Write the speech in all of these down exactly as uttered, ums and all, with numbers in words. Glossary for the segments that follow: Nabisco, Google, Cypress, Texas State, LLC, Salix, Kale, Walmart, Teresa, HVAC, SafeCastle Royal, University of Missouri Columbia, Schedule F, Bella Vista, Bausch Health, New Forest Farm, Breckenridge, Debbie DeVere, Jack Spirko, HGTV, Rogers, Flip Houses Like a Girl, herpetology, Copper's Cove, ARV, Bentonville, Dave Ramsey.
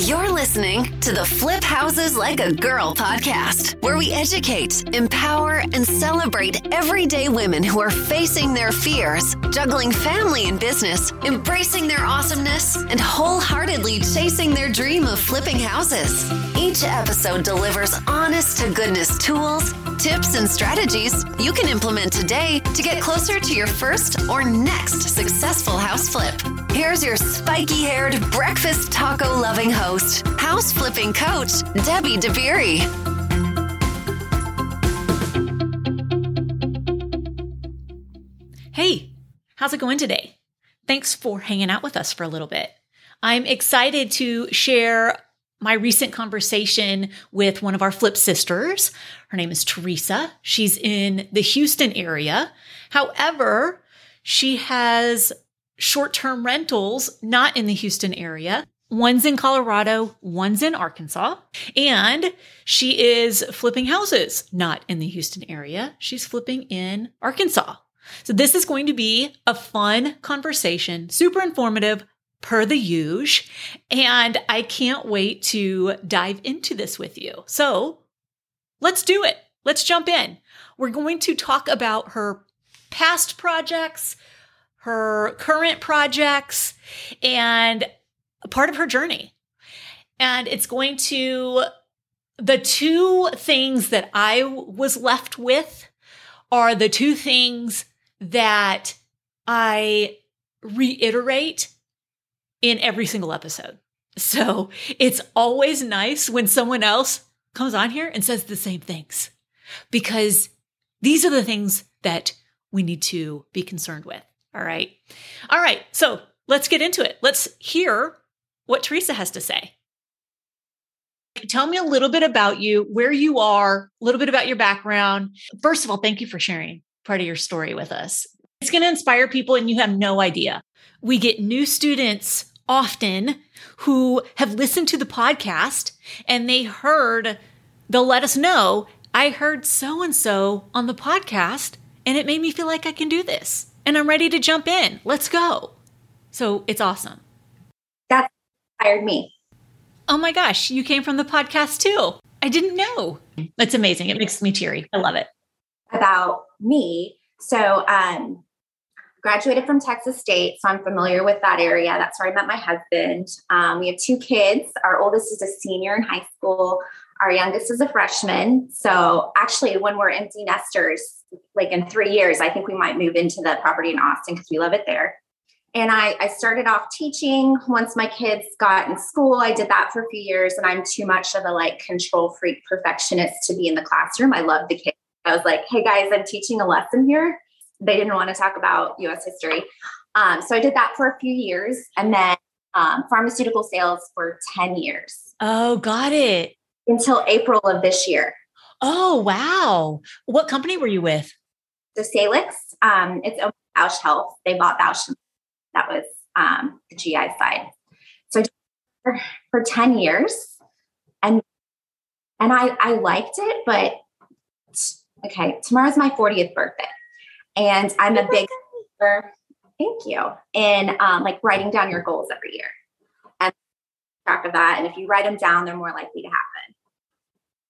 You're listening to the Flip Houses Like a Girl podcast, where we educate, empower, and celebrate everyday women who are facing their fears, juggling family and business, embracing their awesomeness, and wholeheartedly chasing their dream of flipping houses. Each episode delivers honest-to-goodness tools, tips, and strategies you can implement today to get closer to your first or next successful house flip. Here's your spiky-haired, breakfast taco-loving host, house flipping coach, Debbie DeVere. Hey, how's it going today? Thanks for hanging out with us for a little bit. I'm excited to share my recent conversation with one of our flip sisters. Her name is Teresa. She's in the Houston area. However, she has short-term rentals not in the Houston area. One's in Colorado, one's in Arkansas, and she is flipping houses not in the Houston area. She's flipping in Arkansas. So this is going to be a fun conversation, super informative, per the usual, and I can't wait to dive into this with you. So let's do it. Let's jump in. We're going to talk about her past projects, her current projects, and a part of her journey. And it's going to, the two things that I was left with are the two things that I reiterate in every single episode. So it's always nice when someone else comes on here and says the same things, because these are the things that we need to be concerned with. All right. All right. So let's get into it. Let's hear what Teresa has to say. Tell me a little bit about you, where you are, a little bit about your background. First of all, thank you for sharing part of your story with us. It's going to inspire people, and you have no idea. We get new students often who have listened to the podcast and they heard, they'll let us know, I heard so-and-so on the podcast and it made me feel like I can do this and I'm ready to jump in. Let's go. So it's awesome. That inspired me. Oh my gosh, you came from the podcast too. I didn't know. That's amazing. It makes me teary. I love it. About me. So, um, graduated from Texas State, so I'm familiar with that area. That's where I met my husband. Um, we have two kids. Our oldest is a senior in high school. Our youngest is a freshman. So actually, when we're empty nesters, like in three years, I think we might move into the property in Austin because we love it there. And I, I started off teaching. Once my kids got in school, I did that for a few years. And I'm too much of a like control freak perfectionist to be in the classroom. I love the kids. I was like, hey guys, I'm teaching a lesson here. They didn't want to talk about U S history. Um, so I did that for a few years, and then um, pharmaceutical sales for ten years. Oh, got it. Until April of this year. Oh, wow. What company were you with? The Salix. Um, it's owned by Bausch Health. They bought Bausch. That was um, the G I side. So I did for, for ten years, and and I, I liked it, but okay, tomorrow's my fortieth birthday. And I'm a big believer, thank you, in um, like writing down your goals every year and track of that. And if you write them down, they're more likely to happen.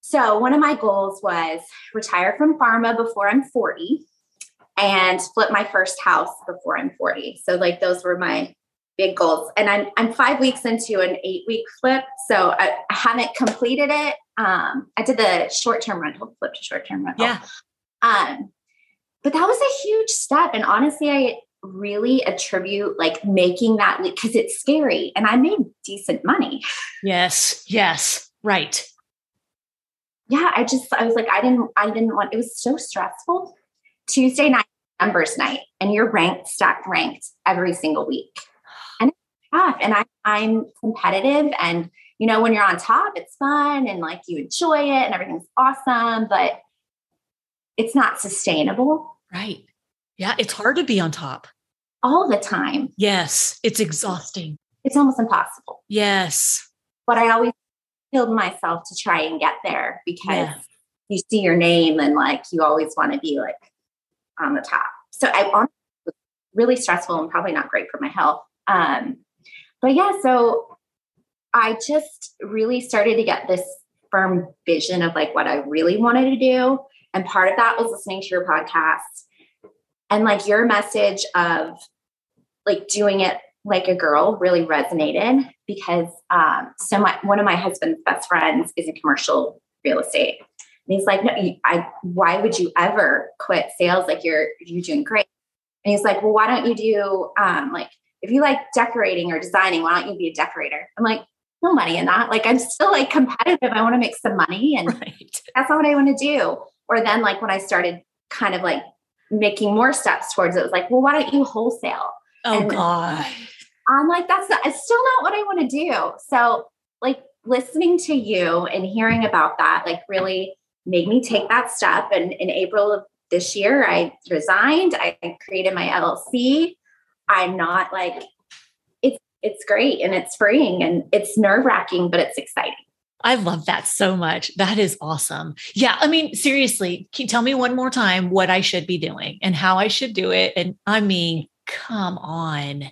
So one of my goals was retire from pharma before I'm forty and flip my first house before I'm forty. So like those were my big goals. And I'm I'm five weeks into an eight week flip. So I, I haven't completed it. Um, I did the short-term rental, flip to short-term rental. Yeah. Um, But that was a huge step. And honestly, I really attribute like making that leap because it's scary and I made decent money. Yes. Yes. Right. Yeah. I just, I was like, I didn't, I didn't want, it was so stressful. Tuesday night, numbers night, and you're ranked, stacked ranked every single week. And it's tough. And I, I'm competitive, and you know, when you're on top, it's fun and like you enjoy it and everything's awesome, but it's not sustainable. Right. Yeah. It's hard to be on top all the time. Yes. It's exhausting. It's almost impossible. Yes. But I always build myself to try and get there because yeah. you see your name and like, you always want to be like on the top. So I honestly was really stressful and probably not great for my health. Um, but yeah, so I just really started to get this firm vision of like what I really wanted to do. And part of that was listening to your podcast and like your message of like doing it like a girl really resonated because um, so my, one of my husband's best friends is in commercial real estate. And he's like, no, you, I, why would you ever quit sales? Like you're, you're doing great. And he's like, well, why don't you do um, like, if you like decorating or designing, why don't you be a decorator? I'm like, no money in that. Like, I'm still like competitive. I want to make some money and right. That's not what I want to do. Or then like when I started kind of like making more steps towards it, it was like, well, why don't you wholesale? Oh and God. I'm like, that's not, it's still not what I want to do. So like listening to you and hearing about that, like really made me take that step. And in April of this year, I resigned. I created my L L C. I'm not like, it's, it's great and it's freeing and it's nerve wracking, but it's exciting. I love that so much. That is awesome. Yeah. I mean, seriously, can you tell me one more time what I should be doing and how I should do it? And I mean, come on.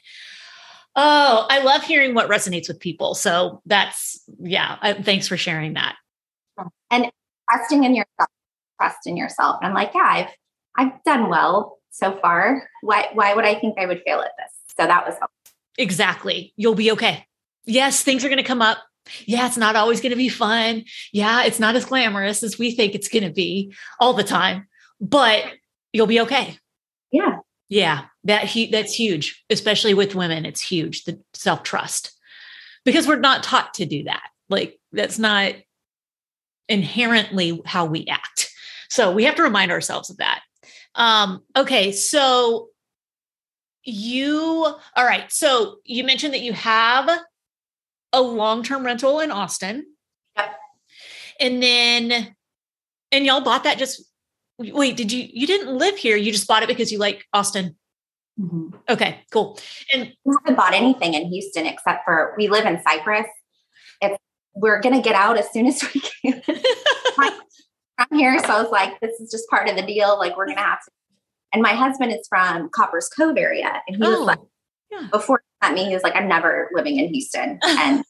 Oh, I love hearing what resonates with people. So that's, yeah. I, thanks for sharing that. And trusting in yourself, trust in yourself. And I'm like, yeah, I've, I've done well so far. Why, why would I think I would fail at this? So that was helpful. Exactly. You'll be okay. Yes. Things are going to come up. Yeah. It's not always going to be fun. Yeah. It's not as glamorous as we think it's going to be all the time, but you'll be okay. Yeah. Yeah. That he, that's huge, especially with women. It's huge. The self-trust, because we're not taught to do that. Like that's not inherently how we act. So we have to remind ourselves of that. Um, okay. So you, all right. So you mentioned that you have a long-term rental in Austin. Yep. And then, and y'all bought that just, wait, did you, you didn't live here. You just bought it because you like Austin. Mm-hmm. Okay, cool. And we haven't bought anything in Houston, except for we live in Cypress. It's, we're going to get out as soon as we can. I'm here. So I was like, this is just part of the deal. Like we're going to have to, and my husband is from Copper's Cove area. And he oh, was like, yeah. before he met me, he was like, I'm never living in Houston. And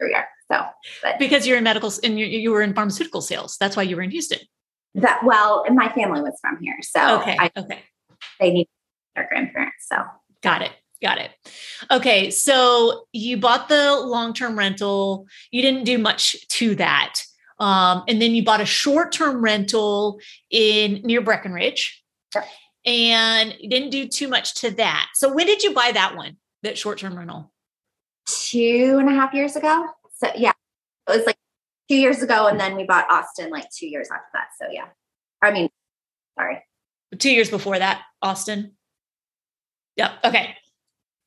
here we are. So, but. Because you're in medical and you, you were in pharmaceutical sales. That's why you were in Houston. That well, and my family was from here. So okay, I, okay. They need their grandparents. So got it. Got it. Okay. So you bought the long-term rental. You didn't do much to that. Um, and then you bought a short-term rental in near Breckenridge yep. and you didn't do too much to that. So when did you buy that one, that short-term rental? Two and a half years ago. So yeah, it was like two years ago. And then we bought Austin like two years after that. So yeah, I mean, sorry. Two years before that, Austin. Yep. Okay.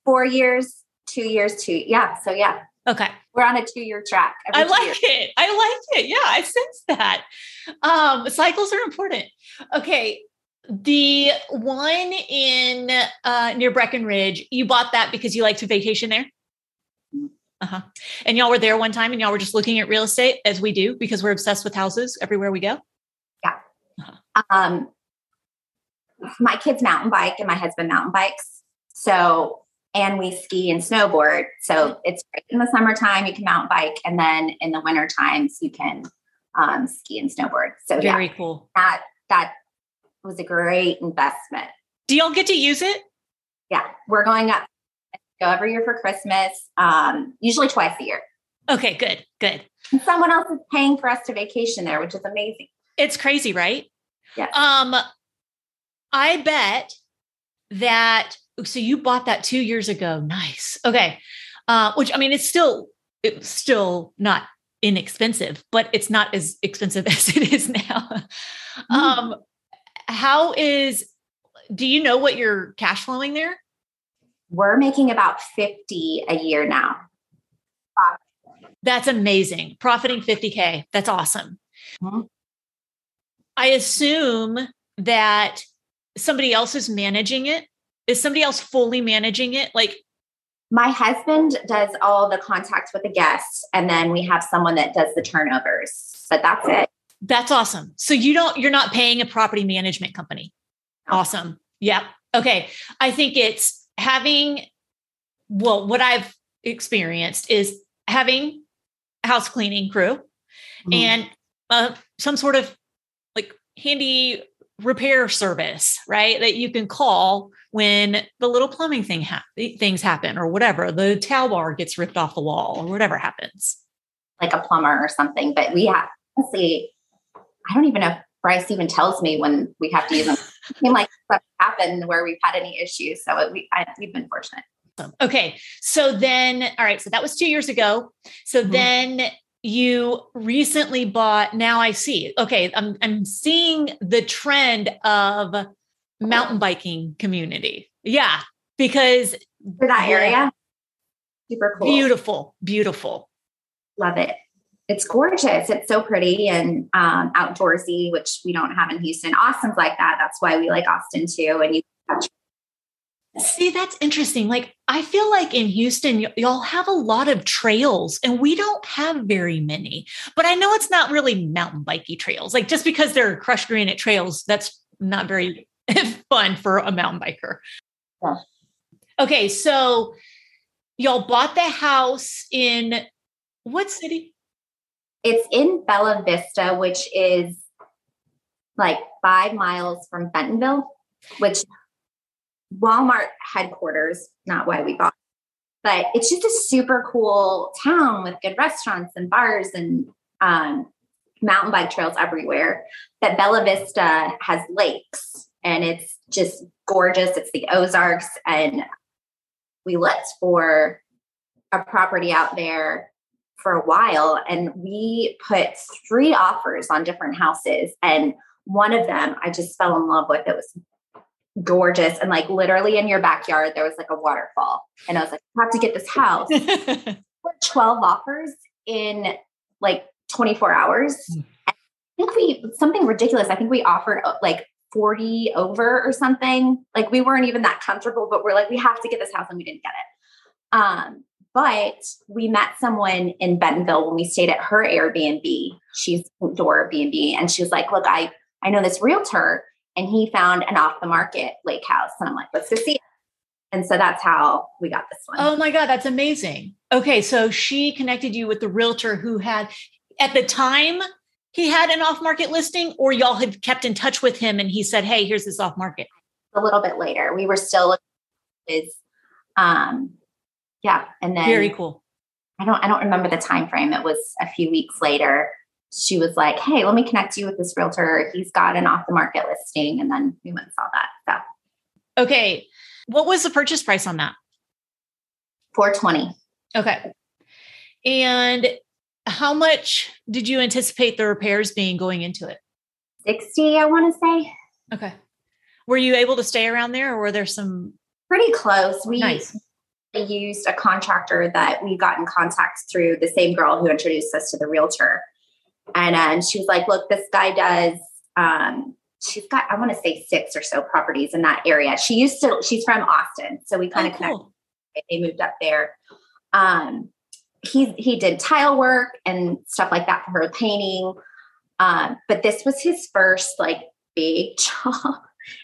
Four years, two years, two. Yeah. So yeah. Okay. We're on a two-year track. I like it. I like it. Yeah. I sense that. Um, cycles are important. Okay. The one in, uh, near Breckenridge, you bought that because you like to vacation there. Uh-huh. And y'all were there one time and y'all were just looking at real estate as we do, because we're obsessed with houses everywhere we go. Yeah. Uh-huh. Um, my kids mountain bike and my husband mountain bikes. So and we ski and snowboard. So it's great in the summertime, you can mountain bike. And then in the winter times, you can um, ski and snowboard. So very yeah, cool. That, that was a great investment. Do y'all get to use it? Yeah. We're going up go every year for Christmas. Um, usually twice a year. Okay, good. Good. And someone else is paying for us to vacation there, which is amazing. It's crazy, right? Yeah. Um, I bet that so you bought that two years ago. Nice. Okay. Uh, which, I mean, it's still, it's still not inexpensive, but it's not as expensive as it is now. Mm-hmm. Um, how is, do you know what you're cash flowing there? We're making about fifty a year now. Wow. That's amazing. Profiting fifty K. That's awesome. Mm-hmm. I assume that somebody else is managing it. Is somebody else fully managing it? Like my husband does all the contacts with the guests and then we have someone that does the turnovers, but that's it. That's awesome. So you don't, you're not paying a property management company. No. Awesome. Yep. Okay. I think it's having, well, what I've experienced is having a house cleaning crew mm-hmm. and uh, some sort of like handy repair service, right? That you can call when the little plumbing thing ha- things happen or whatever, the towel bar gets ripped off the wall or whatever happens. Like a plumber or something. But we have, honestly, I don't even know if Bryce even tells me when we have to use them. It seemed like stuff happened where we've had any issues. So it, we, I, we've been fortunate. Okay. So then, all right. So that was two years ago. So mm-hmm. then you recently bought, now I see, okay. I'm, I'm seeing the trend of mountain biking community. Yeah. Because for that area, super cool. Beautiful, beautiful. Love it. It's gorgeous. It's so pretty and um, outdoorsy, which we don't have in Houston. Austin's like that. That's why we like Austin too. And you see, that's interesting. Like, I feel like in Houston, y- y'all have a lot of trails and we don't have very many, but I know it's not really mountain bikey trails. Like just because they're crushed granite trails, that's not very fun for a mountain biker. Yeah. Okay. So y'all bought the house in what city? It's in Bella Vista, which is like five miles from Bentonville, which Walmart headquarters, not why we bought, but it's just a super cool town with good restaurants and bars and um, mountain bike trails everywhere. But Bella Vista has lakes and it's just gorgeous. It's the Ozarks. And we looked for a property out there for a while. And we put three offers on different houses. And one of them, I just fell in love with. It was gorgeous. And like literally in your backyard, there was like a waterfall. And I was like, I have to get this house. twelve offers in like twenty-four hours. And I think we, something ridiculous. I think we offered like forty over or something. Like we weren't even that comfortable, but we're like, we have to get this house and we didn't get it. Um, But we met someone in Bentonville when we stayed at her Airbnb. She's door Airbnb. And she was like, look, I, I know this realtor and he found an off the market lake house. And I'm like, let's go see it. And so that's how we got this one. Oh my God. That's amazing. Okay. So she connected you with the realtor who had, at the time he had an off market listing, or y'all had kept in touch with him and he said, hey, here's this off market. A little bit later, we were still looking at his, um, yeah. And then very cool. I don't, I don't remember the time frame. It was a few weeks later. She was like, hey, let me connect you with this realtor. He's got an off the market listing. And then we went and saw that. So. Okay. What was the purchase price on that? four twenty. Okay. And how much did you anticipate the repairs being going into it? sixty, I want to say. Okay. Were you able to stay around there or were there some? Pretty close. We nice. Used a contractor that we got in contact through the same girl who introduced us to the realtor. And um, she was like, look, this guy does, um, she's got, I want to say six or so properties in that area. She used to, she's from Austin. So we kind of oh, connected. Cool. They moved up there. Um, he, he did tile work and stuff like that for her painting. Um, but this was his first like big job.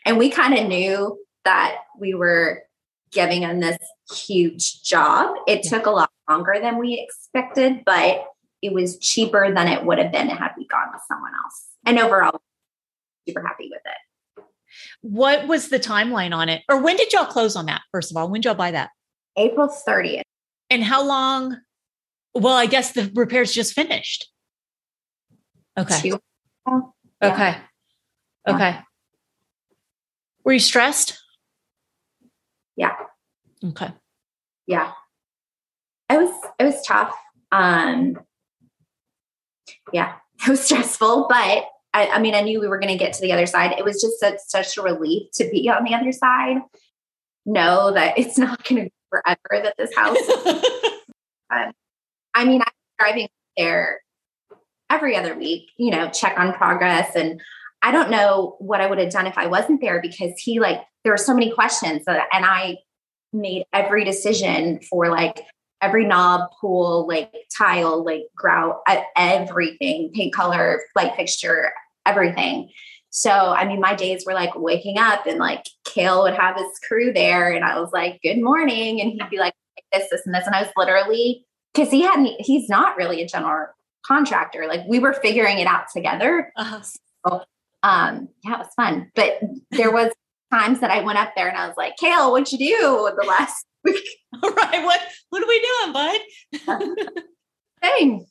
And we kind of knew that we were giving him this huge job. It yeah. took a lot longer than we expected, but it was cheaper than it would have been had we gone with someone else. And overall, super happy with it. What was the timeline on it? Or when did y'all close on that? First of all, when did y'all buy that? April thirtieth. And how long? Well, I guess the repairs just finished. Okay. Two. Yeah. Okay. Yeah. Okay. Were you stressed? Yeah. Okay. Yeah. It was, it was tough. Um, yeah, it was stressful, but I, I mean, I knew we were going to get to the other side. It was just such, such a relief to be on the other side. Know that it's not going to be forever that this house, um, I mean, I was driving there every other week, you know, check on progress. And I don't know what I would have done if I wasn't there because he like, there were so many questions that, and I made every decision for like every knob, pool, like tile, like grout, everything, paint color, light fixture, everything. So, I mean, my days were like waking up and like Kale would have his crew there and I was like, good morning. And he'd be like, this, this, and this. And I was literally because he hadn't, he's not really a general contractor. Like, we were figuring it out together. Uh-huh. So, um, yeah, it was fun. But there was times that I went up there and I was like, Kale, what'd you do the last week? All right. What, what are we doing, bud? Thing.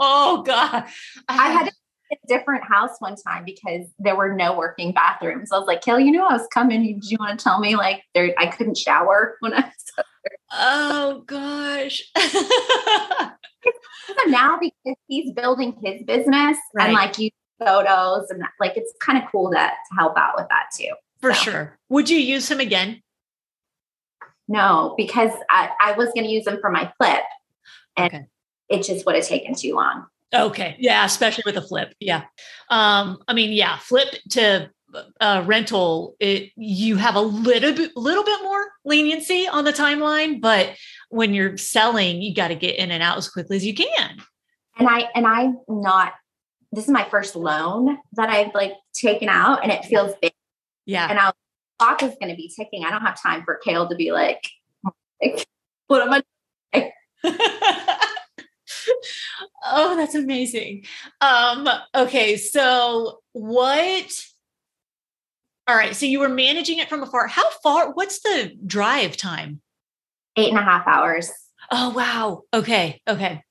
Oh God. I had to a different house one time because there were no working bathrooms. I was like, Kale, you knew I was coming. Did you want to tell me like there, I couldn't shower when I was up there? Oh gosh. So now, because he's building his business, right, and like you photos and that, like, it's kind of cool that to help out with that too. For so. Sure. Would you use him again? No, because I, I was going to use him for my flip, and okay. It just would have taken too long. Okay. Yeah. Especially with a flip. Yeah. Um, I mean, yeah, flip to uh, rental, it, you have a little bit, little bit more leniency on the timeline, but when you're selling, you got to get in and out as quickly as you can. And I, and I'm not, this is my first loan that I've like taken out, and it feels big. Yeah. And our clock is going to be ticking. I don't have time for Kale to be like, like what am I doing? Oh, that's amazing. Um, okay. So what, all right. So you were managing it from afar. How far, what's the drive time? Eight and a half hours. Oh, wow. Okay. Okay.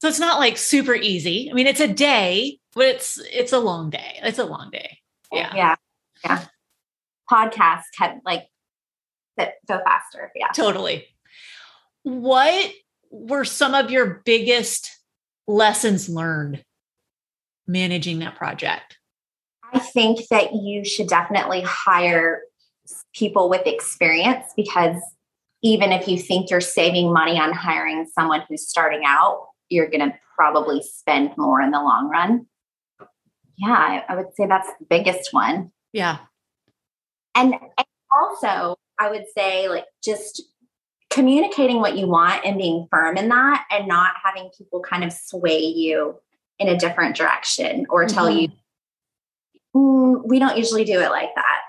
So it's not like super easy. I mean, it's a day, but it's, it's a long day. It's a long day. Yeah. Yeah. Yeah. Podcasts have like, go faster. Yeah, totally. What were some of your biggest lessons learned managing that project? I think that you should definitely hire people with experience, because even if you think you're saving money on hiring someone who's starting out, you're going to probably spend more in the long run. Yeah, I, I would say that's the biggest one. Yeah. And, and also I would say like just communicating what you want and being firm in that, and not having people kind of sway you in a different direction or tell mm-hmm. you, mm, we don't usually do it like that.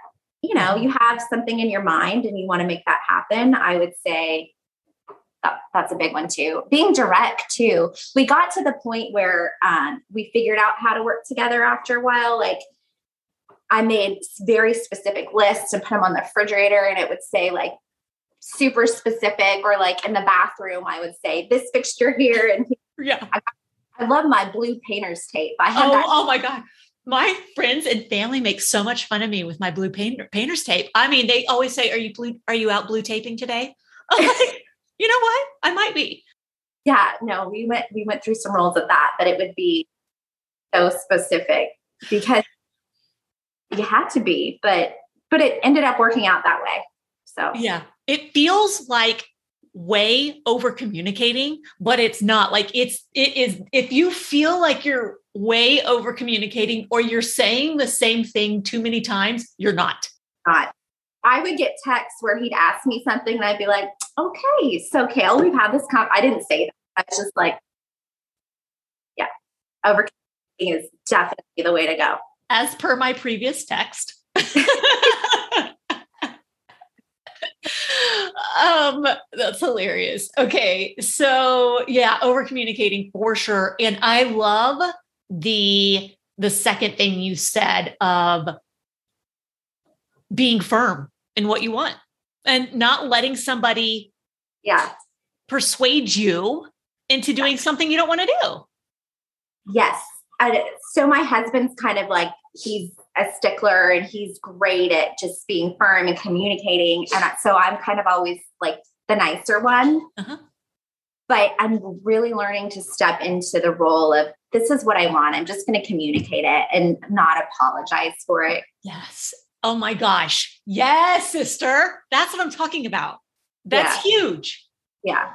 You know, you have something in your mind and you want to make that happen. I would say that, that's a big one too. Being direct too. We got to the point where um, we figured out how to work together after a while. Like, I made very specific lists and put them on the refrigerator, and it would say like, super specific, or like in the bathroom, I would say this fixture here. And yeah, I, I love my blue painter's tape. I have oh, that. Oh my God. My friends and family make so much fun of me with my blue painter painter's tape. I mean, they always say, are you blue, are you out blue taping today? I'm like, you know what? I might be. Yeah, no, we went, we went through some rules of that, but it would be so specific because you had to be, but, but it ended up working out that way. So yeah. It feels like way over communicating, but it's not. Like it's, it is, if you feel like you're way over communicating or you're saying the same thing too many times, you're not. Not. I would get texts where he'd ask me something and I'd be like, okay, so Kale, we've had this con-. I didn't say that. I was just like, yeah, over communicating is definitely the way to go. As per my previous text. Um, that's hilarious. Okay. So yeah, over communicating for sure. And I love the, the second thing you said of being firm in what you want and not letting somebody yeah. persuade you into doing something you don't want to do. Yes. I, so my husband's kind of like, he's a stickler and he's great at just being firm and communicating. And so I'm kind of always like the nicer one, uh-huh. but I'm really learning to step into the role of, this is what I want. I'm just going to communicate it and not apologize for it. Yes. Oh my gosh. Yes, sister. That's what I'm talking about. That's yeah. huge. Yeah.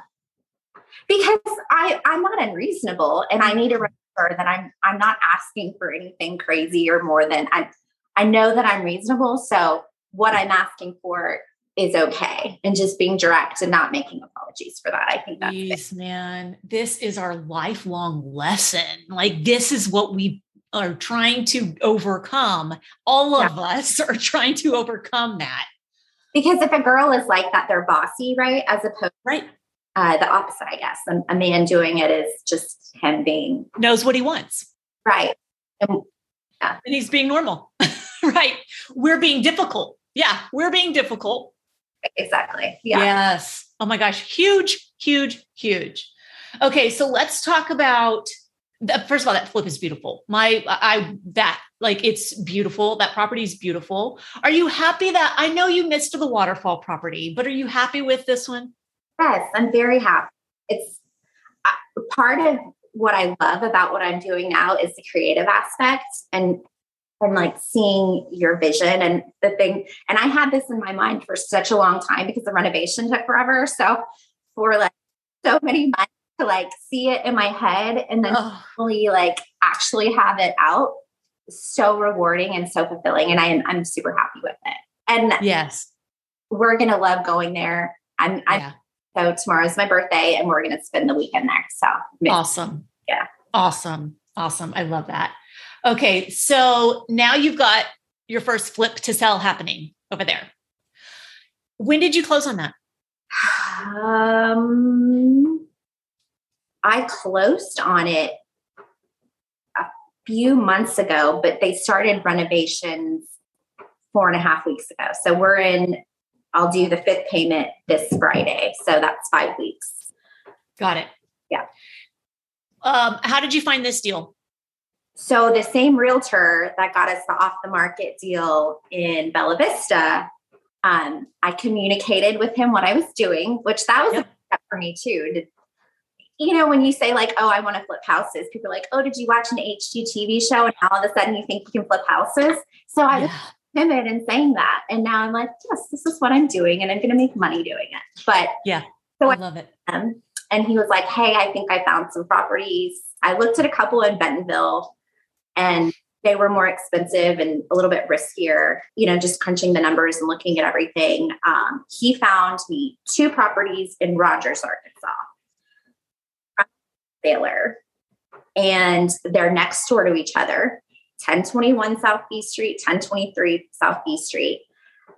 Because I, I'm not unreasonable, and I need to Or that I'm, I'm not asking for anything crazy or more than I, I know that I'm reasonable. So what I'm asking for is okay. And just being direct and not making apologies for that. I think that's Jeez, man, this is our lifelong lesson. Like, this is what we are trying to overcome. All of yeah. us are trying to overcome that. Because if a girl is like that, they're bossy, right? As opposed right. to uh, the opposite, I guess. A, a man doing it is just him being... knows what he wants. Right. And, yeah. and he's being normal. Right. We're being difficult. Yeah. We're being difficult. Exactly. Yeah. Yes. Oh my gosh. Huge, huge, huge. Okay. So let's talk about, the, first of all, that flip is beautiful. My, I, that like, it's beautiful. That property is beautiful. Are you happy that, I know you missed the waterfall property, but are you happy with this one? Yes. I'm very happy. It's uh, part of what I love about what I'm doing now is the creative aspect and and like seeing your vision and the thing. And I had this in my mind for such a long time because the renovation took forever. So for like so many months to like see it in my head and then fully like actually have it out. So rewarding and so fulfilling. And I am, I'm super happy with it. And yes, we're going to love going there. I'm, I'm yeah. So tomorrow's my birthday and we're going to spend the weekend there. So awesome. Yeah. Awesome. Awesome. I love that. Okay. So now you've got your first flip to sell happening over there. When did you close on that? Um, I closed on it a few months ago, but they started renovations four and a half weeks ago. So we're in, I'll do the fifth payment this Friday. So that's five weeks. Got it. Yeah. Um, how did you find this deal? So the same realtor that got us the off the market deal in Bella Vista, um, I communicated with him what I was doing, which that was yep. a step for me too. To, you know, when you say like, oh, I want to flip houses, people are like, oh, did you watch an H G T V show? And all of a sudden you think you can flip houses. So I yeah. was timid in saying that. And now I'm like, yes, this is what I'm doing. And I'm going to make money doing it. But yeah, so I love I, it. Um, and he was like, hey, I think I found some properties. I looked at a couple in Bentonville. And they were more expensive and a little bit riskier, you know, just crunching the numbers and looking at everything. Um, he found me two properties in Rogers, Arkansas, Baylor, and they're next door to each other, ten twenty-one Southeast Street, ten twenty-three Southeast Street.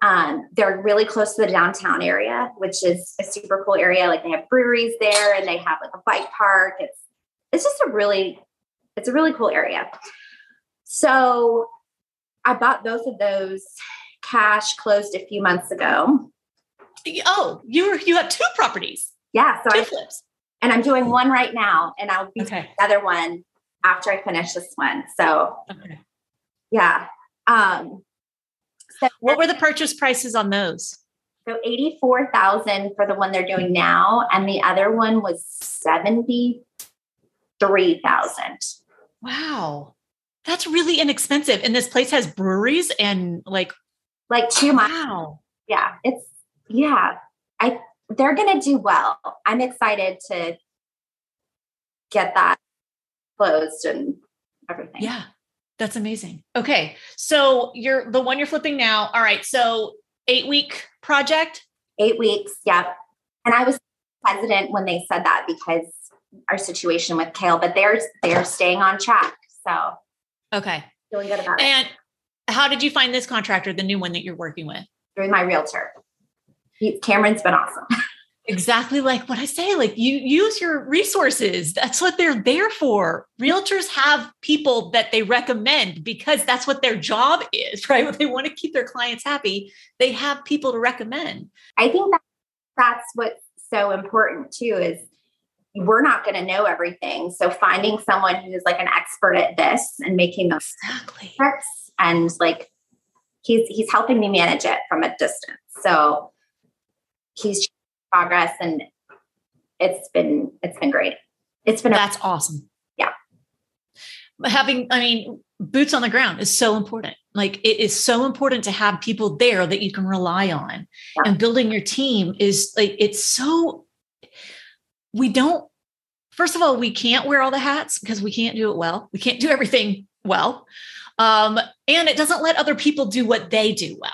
Um, they're really close to the downtown area, which is a super cool area. Like they have breweries there and they have like a bike park. It's, it's just a really, it's a really cool area. So I bought both of those cash, closed a few months ago. Oh, you were, you have two properties. Yeah. So two I, flips. And I'm doing one right now and I'll be okay. doing the other one after I finish this one. So okay. yeah. Um, so what were the purchase prices on those? So eighty-four thousand dollars for the one they're doing now. And the other one was seventy-three thousand dollars. Wow. That's really inexpensive. And this place has breweries and like, like two miles. Wow. Yeah. It's yeah. I, they're going to do well. I'm excited to get that closed and everything. Yeah. That's amazing. Okay. So you're the one you're flipping now. All right. So eight week project, eight weeks. Yeah. And I was hesitant when they said that because our situation with Kale, but they're, they're staying on track. So okay. Feeling good about it. And how did you find this contractor, the new one that you're working with? Through my realtor. He, Cameron's been awesome. Exactly like what I say, like you use your resources. That's what they're there for. Realtors have people that they recommend because that's what their job is, right? When they want to keep their clients happy, they have people to recommend. I think that that's what's so important too is we're not going to know everything. So finding someone who's like an expert at this and making those exactly. tricks and like, he's, he's helping me manage it from a distance. So he's progress and it's been, it's been great. It's been, that's a- awesome. Yeah. Having, I mean, boots on the ground is so important. Like it is so important to have people there that you can rely on yeah. and building your team is like, it's so we don't, first of all, we can't wear all the hats because we can't do it well. We can't do everything well. Um, and it doesn't let other people do what they do well,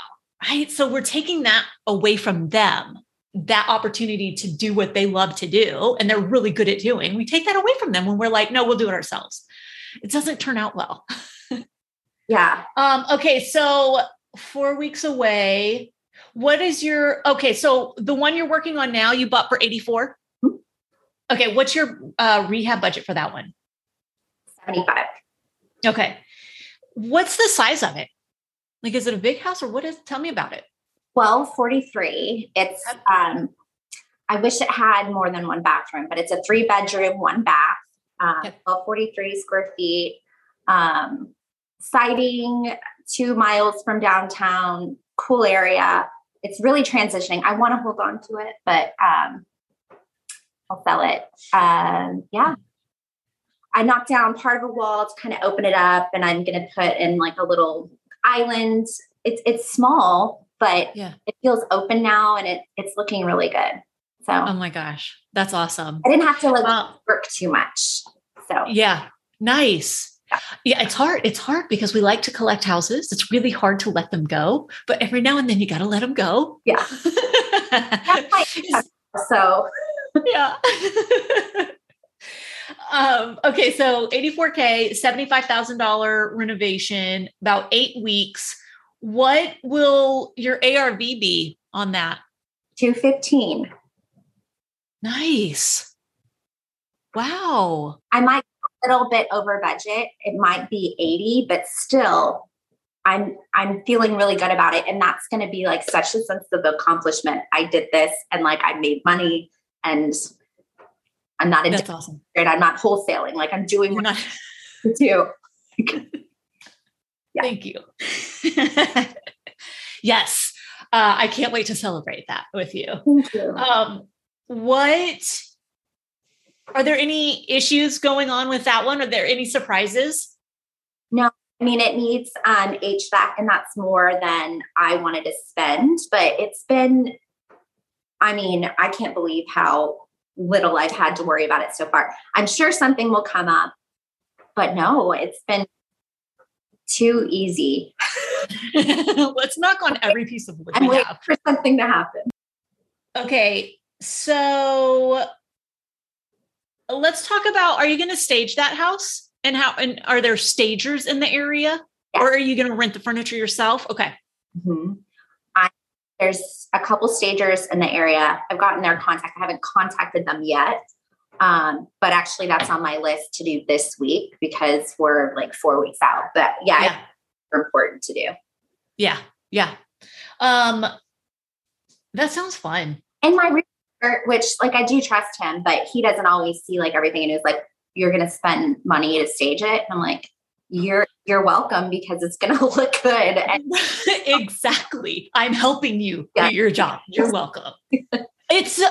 right? So we're taking that away from them, that opportunity to do what they love to do. And they're really good at doing. We take that away from them when we're like, no, we'll do it ourselves. It doesn't turn out well. yeah. Um, okay. So four weeks away, what is your, okay. So the one you're working on now, you bought for eighty-four. Mm-hmm. Okay. What's your uh, rehab budget for that one? seventy-five. Okay. What's the size of it? Like, is it a big house or what is, tell me about it. twelve forty-three. It's, um, I wish it had more than one bathroom, but it's a three bedroom, one bath, um, okay. twelve forty-three square feet, um, siding, two miles from downtown, cool area. It's really transitioning. I want to hold on to it, but, um, I'll sell it. Um, yeah. I knocked down part of a wall to kind of open it up, and I'm going to put in like a little island. It's, it's small, but yeah. It feels open now, and it it's looking really good. So, oh my gosh, that's awesome. I didn't have to like wow. work too much. So yeah. Nice. Yeah. yeah. It's hard. It's hard because we like to collect houses. It's really hard to let them go, but every now and then you got to let them go. Yeah. That's my job, so yeah. Um, okay. So eighty-four K, seventy-five thousand dollars renovation, about eight weeks. What will your A R V be on that? two fifteen. Nice. Wow. I might be a little bit over budget. It might be eighty, but still I'm, I'm feeling really good about it. And that's going to be like such a sense of accomplishment. I did this, and like, I made money, and I'm not in. That's awesome. I'm not wholesaling. Like, I'm doing what not- I do. Yeah. Thank you. Yes. Uh, I can't wait to celebrate that with you. Thank you. Um, what are there any issues going on with that one? Are there any surprises? No, I mean, it needs um, H V A C, and that's more than I wanted to spend, but it's been, I mean, I can't believe how little I've had to worry about it so far. I'm sure something will come up, but no, it's been too easy. Let's knock on every piece of wood. I'm waiting have. for something to happen. Okay. So let's talk about, are you going to stage that house, and how, and are there stagers in the area? Yeah. Or are you going to rent the furniture yourself? Okay. Mm-hmm. There's a couple stagers in the area. I've gotten their contact. I haven't contacted them yet. Um, but actually that's on my list to do this week because we're like four weeks out, but yeah, yeah. It's important to do. Yeah. Yeah. Um, that sounds fun. And my realtor, which like, I do trust him, but he doesn't always see like everything. And he's like, you're going to spend money to stage it. And I'm like, you're, you're welcome, because it's going to look good. And- Exactly. I'm helping you yeah. do your job. You're welcome. It's uh,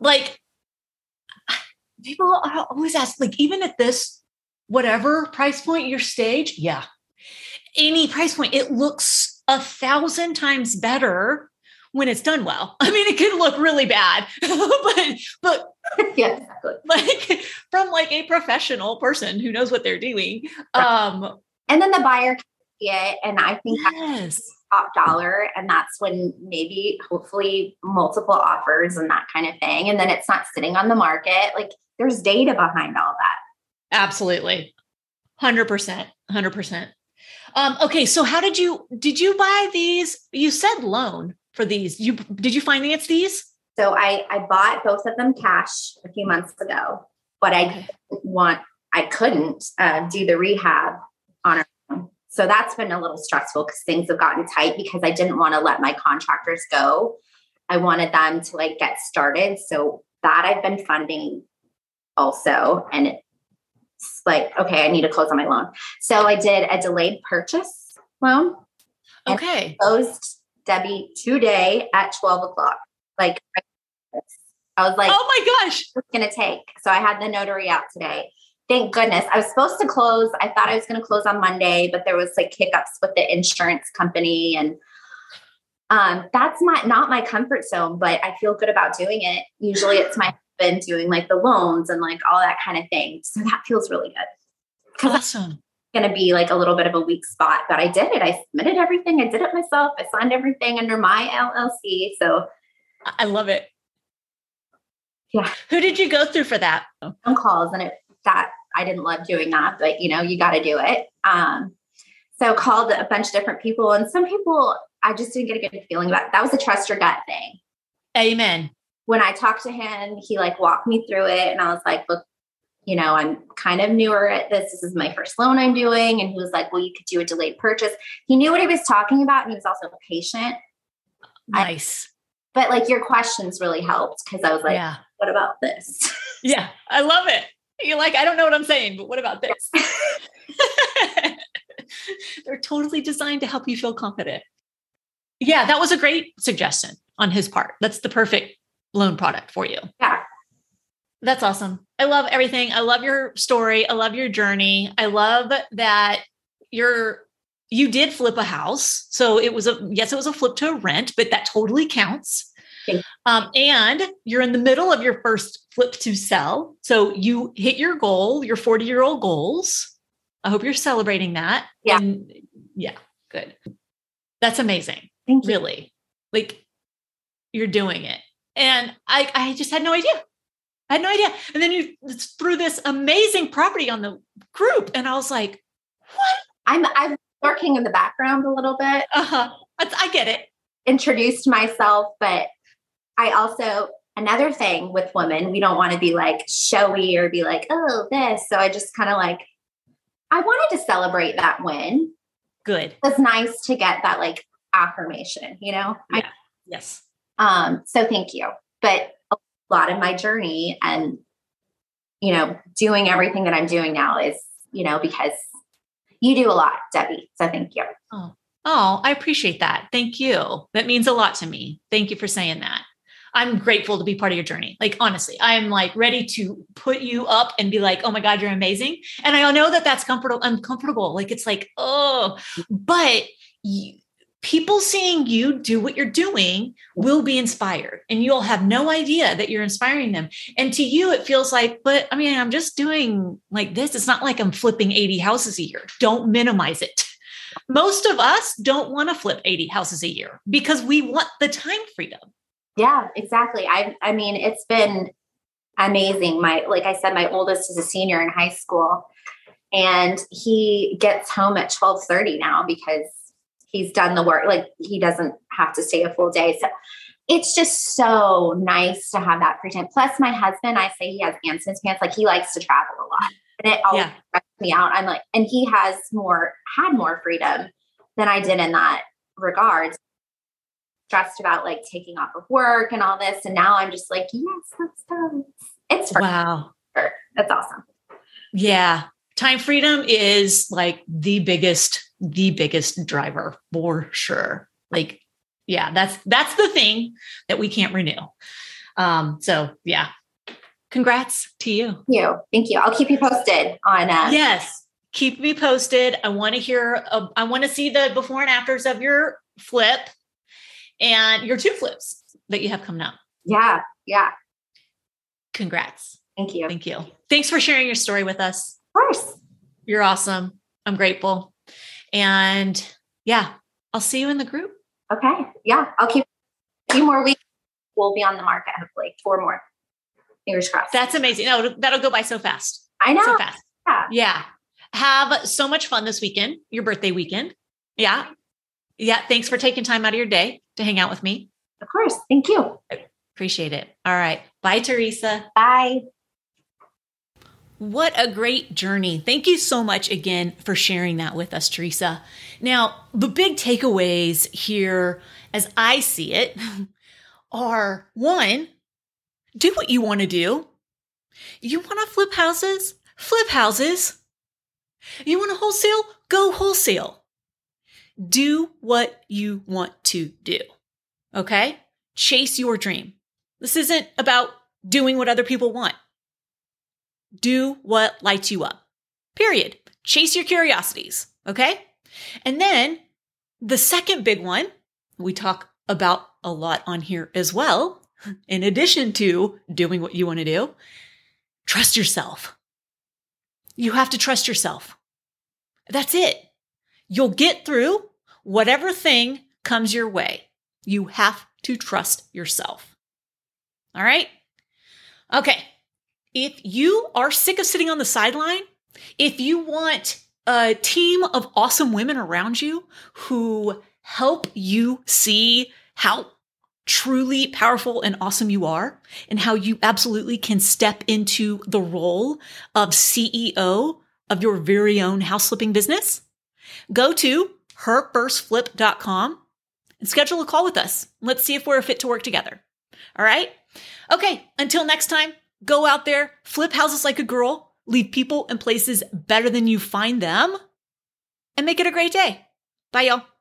like, people always ask, like, even at this, whatever price point, your stage. Yeah. Any price point, it looks a thousand times better when it's done well. I mean, it can look really bad, but, but yeah, exactly. Like from like a professional person who knows what they're doing. Right. Um, and then the buyer can see it. And I think yes. that's top dollar. And that's when maybe hopefully multiple offers and that kind of thing. And then it's not sitting on the market. Like there's data behind all that. Absolutely. one hundred percent. one hundred percent. Um, okay. So how did you, did you buy these? You said loan for these. You, did you finance these? So I, I bought both of them cash a few months ago, but I okay. didn't want, I couldn't uh, do the rehab on our own. So that's been a little stressful because things have gotten tight because I didn't want to let my contractors go. I wanted them to like get started. So that I've been funding also. And it's like, okay, I need to close on my loan. So I did a delayed purchase loan. Okay. Closed Debbie today at twelve o'clock. Like I was like, oh my gosh, it's going to take. So I had the notary out today. Thank goodness. I was supposed to close. I thought I was going to close on Monday, but there was like hiccups with the insurance company. And um, that's not, not my comfort zone, but I feel good about doing it. Usually it's my husband doing like the loans and like all that kind of thing. So that feels really good. Awesome. Going to be like a little bit of a weak spot, but I did it. I submitted everything. I did it myself. I signed everything under my L L C. So I love it. Yeah. Who did you go through for that? Phone calls. And it, that I didn't love doing that, but you know, you got to do it. Um, so called a bunch of different people, and some people, I just didn't get a good feeling about. That was a trust your gut thing. Amen. when I talked to him, he like walked me through it. And I was like, look, you know, I'm kind of newer at this. This is my first loan I'm doing. And he was like, well, you could do a delayed purchase. He knew what he was talking about. And he was also patient. Nice. I, but like your questions really helped. Cause I was like, yeah. What about this? Yeah. I love it. You're like, I don't know what I'm saying, but what about this? They're totally designed to help you feel confident. Yeah. That was a great suggestion on his part. That's the perfect loan product for you. Yeah. That's awesome. I love everything. I love your story. I love your journey. I love that you're, you did flip a house. So it was a, yes, it was a flip to a rent, but that totally counts. Um, and you're in the middle of your first flip to sell. So you hit your goal, your forty year old goals. I hope you're celebrating that. Yeah. And yeah. Good. That's amazing. Thank you. Really. Like you're doing it. And I, I just had no idea. I had no idea. And then you threw this amazing property on the group. And I was like, what? I'm, I'm working in the background a little bit. Uh-huh. I, I get it. Introduced myself, but I also, another thing with women, we don't want to be like showy or be like, oh, this. So I just kind of like, I wanted to celebrate that win. Good. It was nice to get that like affirmation, you know? Yeah. I, yes. Um, so thank you. But a lot of my journey and, you know, doing everything that I'm doing now is, you know, because you do a lot, Debbie. So thank you. Oh, oh, I appreciate that. Thank you. That means a lot to me. Thank you for saying that. I'm grateful to be part of your journey. Like, honestly, I'm like ready to put you up and be like, oh my God, you're amazing. And I know that that's comfortable, uncomfortable. Like, it's like, oh, but you, people seeing you do what you're doing will be inspired, and you'll have no idea that you're inspiring them. And to you, it feels like, but I mean, I'm just doing like this. It's not like I'm flipping eighty houses a year. Don't minimize it. Most of us don't want to flip eighty houses a year because we want the time freedom. Yeah, exactly. I I mean, it's been amazing. My, like I said, my oldest is a senior in high school, and he gets home at twelve thirty now because he's done the work. Like he doesn't have to stay a full day. So it's just so nice to have that free time. Plus my husband, I say he has ants in his pants. Like he likes to travel a lot, and it always stresses yeah. me out. I'm like, and he has more, had more freedom than I did in that regard. Stressed about like taking off of work and all this. And now I'm just like, yes, that's fun. It's fun. Wow. That's awesome. Yeah. Time freedom is like the biggest, the biggest driver for sure. Like, yeah, that's, that's the thing that we can't renew. Um, so yeah. Congrats to you. Thank you. Thank you. I'll keep you posted on, uh, yes. Keep me posted. I want to hear, uh, I want to see the before and afters of your flip. And your two flips that you have coming up. Yeah. Yeah. Congrats. Thank you. Thank you. Thanks for sharing your story with us. Of course. You're awesome. I'm grateful. And yeah, I'll see you in the group. Okay. Yeah. I'll keep a few more weeks. We'll be on the market. Hopefully four more. Fingers crossed. That's amazing. No, that'll go by so fast. I know. So fast. Yeah. Yeah. Have so much fun this weekend, your birthday weekend. Yeah. Yeah. Thanks for taking time out of your day to hang out with me. Of course. Thank you. Appreciate it. All right. Bye, Teresa. Bye. What a great journey. Thank you so much again for sharing that with us, Teresa. Now, the big takeaways here, as I see it, are one, do what you want to do. You want to flip houses? Flip houses. You want to wholesale? Go wholesale. Do what you want to do, okay? Chase your dream. This isn't about doing what other people want. Do what lights you up, period. Chase your curiosities, okay? And then the second big one we talk about a lot on here as well, in addition to doing what you want to do, trust yourself. You have to trust yourself. That's it. You'll get through whatever thing comes your way. You have to trust yourself. All right? Okay. If you are sick of sitting on the sideline, if you want a team of awesome women around you who help you see how truly powerful and awesome you are, and how you absolutely can step into the role of C E O of your very own house flipping business, go to her first flip dot com and schedule a call with us. Let's see if we're a fit to work together. All right. Okay. Until next time, go out there, flip houses like a girl, leave people and places better than you find them, and make it a great day. Bye, y'all.